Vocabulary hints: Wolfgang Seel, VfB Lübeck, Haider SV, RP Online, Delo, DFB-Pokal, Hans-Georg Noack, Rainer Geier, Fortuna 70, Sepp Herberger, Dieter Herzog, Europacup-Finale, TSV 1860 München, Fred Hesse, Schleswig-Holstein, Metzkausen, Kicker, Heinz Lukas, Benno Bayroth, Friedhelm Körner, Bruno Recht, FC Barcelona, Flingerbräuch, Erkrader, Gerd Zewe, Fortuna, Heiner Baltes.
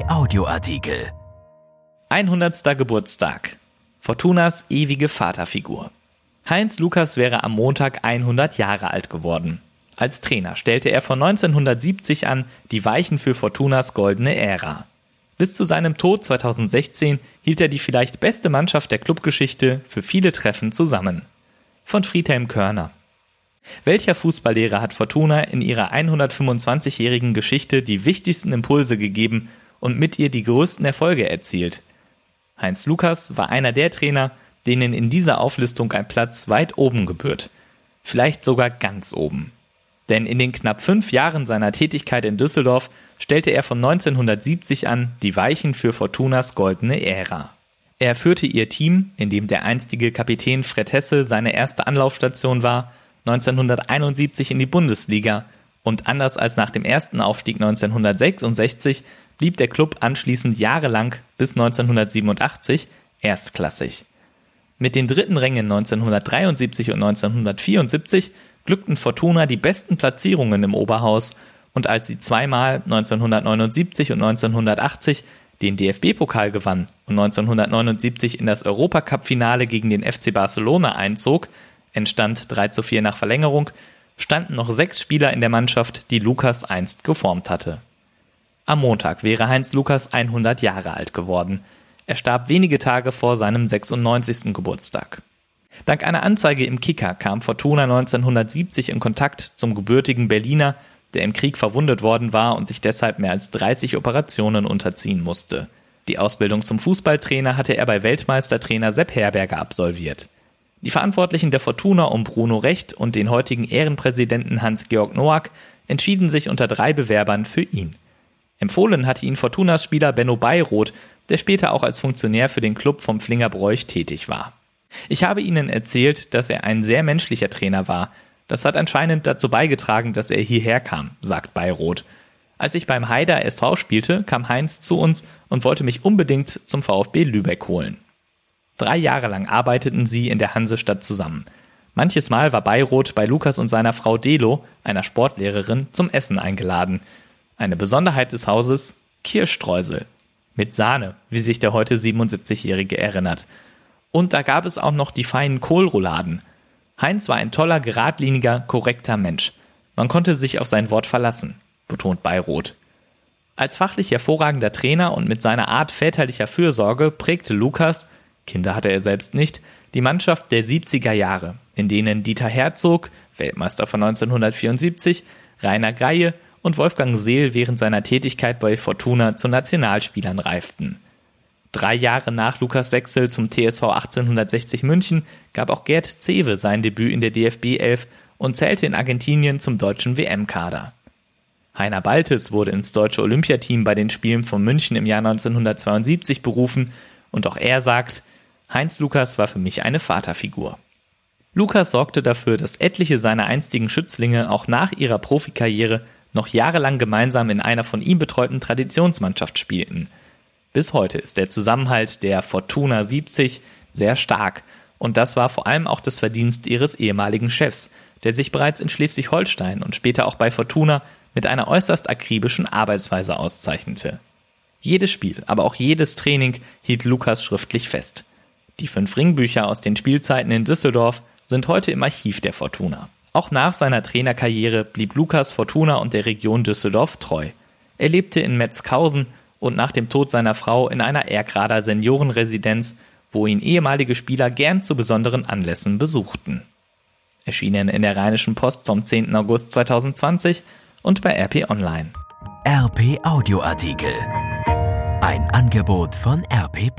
ARD-Audioartikel. 100. Geburtstag. Fortunas ewige Vaterfigur. Heinz Lukas wäre am Montag 100 Jahre alt geworden. Als Trainer stellte er von 1970 an die Weichen für Fortunas goldene Ära. Bis zu seinem Tod 2016 hielt er die vielleicht beste Mannschaft der Clubgeschichte für viele Treffen zusammen. Von Friedhelm Körner. Welcher Fußballlehrer hat Fortuna in ihrer 125-jährigen Geschichte die wichtigsten Impulse gegeben und mit ihr die größten Erfolge erzielt? Heinz Lukas war einer der Trainer, denen in dieser Auflistung ein Platz weit oben gebührt. Vielleicht sogar ganz oben. Denn in den knapp 5 Jahren seiner Tätigkeit in Düsseldorf stellte er von 1970 an die Weichen für Fortunas goldene Ära. Er führte ihr Team, in dem der einstige Kapitän Fred Hesse seine erste Anlaufstation war, 1971 in die Bundesliga, und anders als nach dem ersten Aufstieg 1966 blieb der Klub anschließend jahrelang bis 1987 erstklassig. Mit den dritten Rängen 1973 und 1974 glückten Fortuna die besten Platzierungen im Oberhaus, und als sie zweimal 1979 und 1980 den DFB-Pokal gewann und 1979 in das Europacup-Finale gegen den FC Barcelona einzog, entstand 3:4 nach Verlängerung, standen noch 6 Spieler in der Mannschaft, die Lukas einst geformt hatte. Am Montag wäre Heinz Lukas 100 Jahre alt geworden. Er starb wenige Tage vor seinem 96. Geburtstag. Dank einer Anzeige im Kicker kam Fortuna 1970 in Kontakt zum gebürtigen Berliner, der im Krieg verwundet worden war und sich deshalb mehr als 30 Operationen unterziehen musste. Die Ausbildung zum Fußballtrainer hatte er bei Weltmeistertrainer Sepp Herberger absolviert. Die Verantwortlichen der Fortuna um Bruno Recht und den heutigen Ehrenpräsidenten Hans-Georg Noack entschieden sich unter 3 Bewerbern für ihn. Empfohlen hatte ihn Fortunas Spieler Benno Bayroth, der später auch als Funktionär für den Club vom Flingerbräuch tätig war. Ich habe Ihnen erzählt, dass er ein sehr menschlicher Trainer war. Das hat anscheinend dazu beigetragen, dass er hierher kam, sagt Bayroth. Als ich beim Haider SV spielte, kam Heinz zu uns und wollte mich unbedingt zum VfB Lübeck holen. 3 Jahre lang arbeiteten sie in der Hansestadt zusammen. Manches Mal war Bayroth bei Lukas und seiner Frau Delo, einer Sportlehrerin, zum Essen eingeladen. Eine Besonderheit des Hauses: Kirschstreusel. Mit Sahne, wie sich der heute 77-Jährige erinnert. Und da gab es auch noch die feinen Kohlrouladen. Heinz war ein toller, geradliniger, korrekter Mensch. Man konnte sich auf sein Wort verlassen, betont Bayroth. Als fachlich hervorragender Trainer und mit seiner Art väterlicher Fürsorge prägte Lukas, Kinder hatte er selbst nicht, die Mannschaft der 70er Jahre, in denen Dieter Herzog, Weltmeister von 1974, Rainer Geier und Wolfgang Seel während seiner Tätigkeit bei Fortuna zu Nationalspielern reiften. 3 Jahre nach Lukas Wechsel zum TSV 1860 München gab auch Gerd Zewe sein Debüt in der DFB-11 und zählte in Argentinien zum deutschen WM-Kader. Heiner Baltes wurde ins deutsche Olympiateam bei den Spielen von München im Jahr 1972 berufen, und auch er sagt: Heinz Lukas war für mich eine Vaterfigur. Lukas sorgte dafür, dass etliche seiner einstigen Schützlinge auch nach ihrer Profikarriere noch jahrelang gemeinsam in einer von ihm betreuten Traditionsmannschaft spielten. Bis heute ist der Zusammenhalt der Fortuna 70 sehr stark, und das war vor allem auch das Verdienst ihres ehemaligen Chefs, der sich bereits in Schleswig-Holstein und später auch bei Fortuna mit einer äußerst akribischen Arbeitsweise auszeichnete. Jedes Spiel, aber auch jedes Training hielt Lukas schriftlich fest. Die 5 Ringbücher aus den Spielzeiten in Düsseldorf sind heute im Archiv der Fortuna. Auch nach seiner Trainerkarriere blieb Lukas Fortuna und der Region Düsseldorf treu. Er lebte in Metzkausen und nach dem Tod seiner Frau in einer Erkrader Seniorenresidenz, wo ihn ehemalige Spieler gern zu besonderen Anlässen besuchten. Erschienen in der Rheinischen Post vom 10. August 2020 und bei RP Online. RP Audioartikel. Ein Angebot von RP+.